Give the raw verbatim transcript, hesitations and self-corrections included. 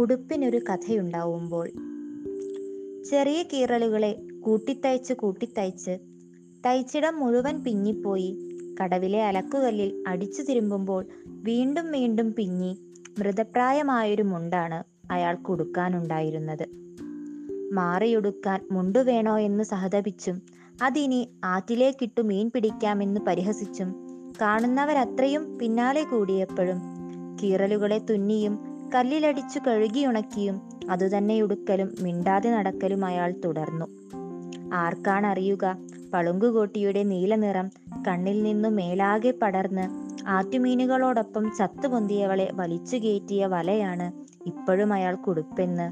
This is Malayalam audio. ഉടുപ്പിനൊരു കഥയുണ്ടാവുമ്പോൾ. ചെറിയ കീറലുകളെ കൂട്ടിത്തയ്ച്ച് കൂട്ടിത്തയ്ച്ച് തയ്ച്ചിടം മുഴുവൻ പിന്നിപ്പോയി കടവിലെ അലക്കുകല്ലിൽ അടിച്ചു തിരുമ്പുമ്പോൾ വീണ്ടും വീണ്ടും പിന്നി മൃതപ്രായമായൊരു മുണ്ടാണ് അയാൾക്ക് ഉടുക്കാനുണ്ടായിരുന്നത്. മാറിയുടുക്കാൻ മുണ്ടു വേണോ എന്ന് സഹതപിച്ചും അതിനി ആറ്റിലേക്കിട്ടു മീൻ പിടിക്കാമെന്ന് പരിഹസിച്ചും കാണുന്നവരത്രയും പിന്നാലെ കൂടിയപ്പോഴും കീറലുകളെ തുന്നിയും കല്ലിലടിച്ചു കഴുകിയുണക്കിയും അതുതന്നെയുടുക്കലും മിണ്ടാതെ നടക്കലും അയാൾ തുടർന്നു. ആർക്കാണറിയുക, പളുങ്കുകോട്ടിയുടെ നീലനിറം കണ്ണിൽ നിന്നു മേലാകെ പടർന്ന് ആറ്റുമീനുകളോടൊപ്പം ചത്തുപൊന്തിയവളെ വലിച്ചു കയറ്റിയ വലയാണ് ഇപ്പോഴും അയാൾ കുടുപ്പെന്ന്.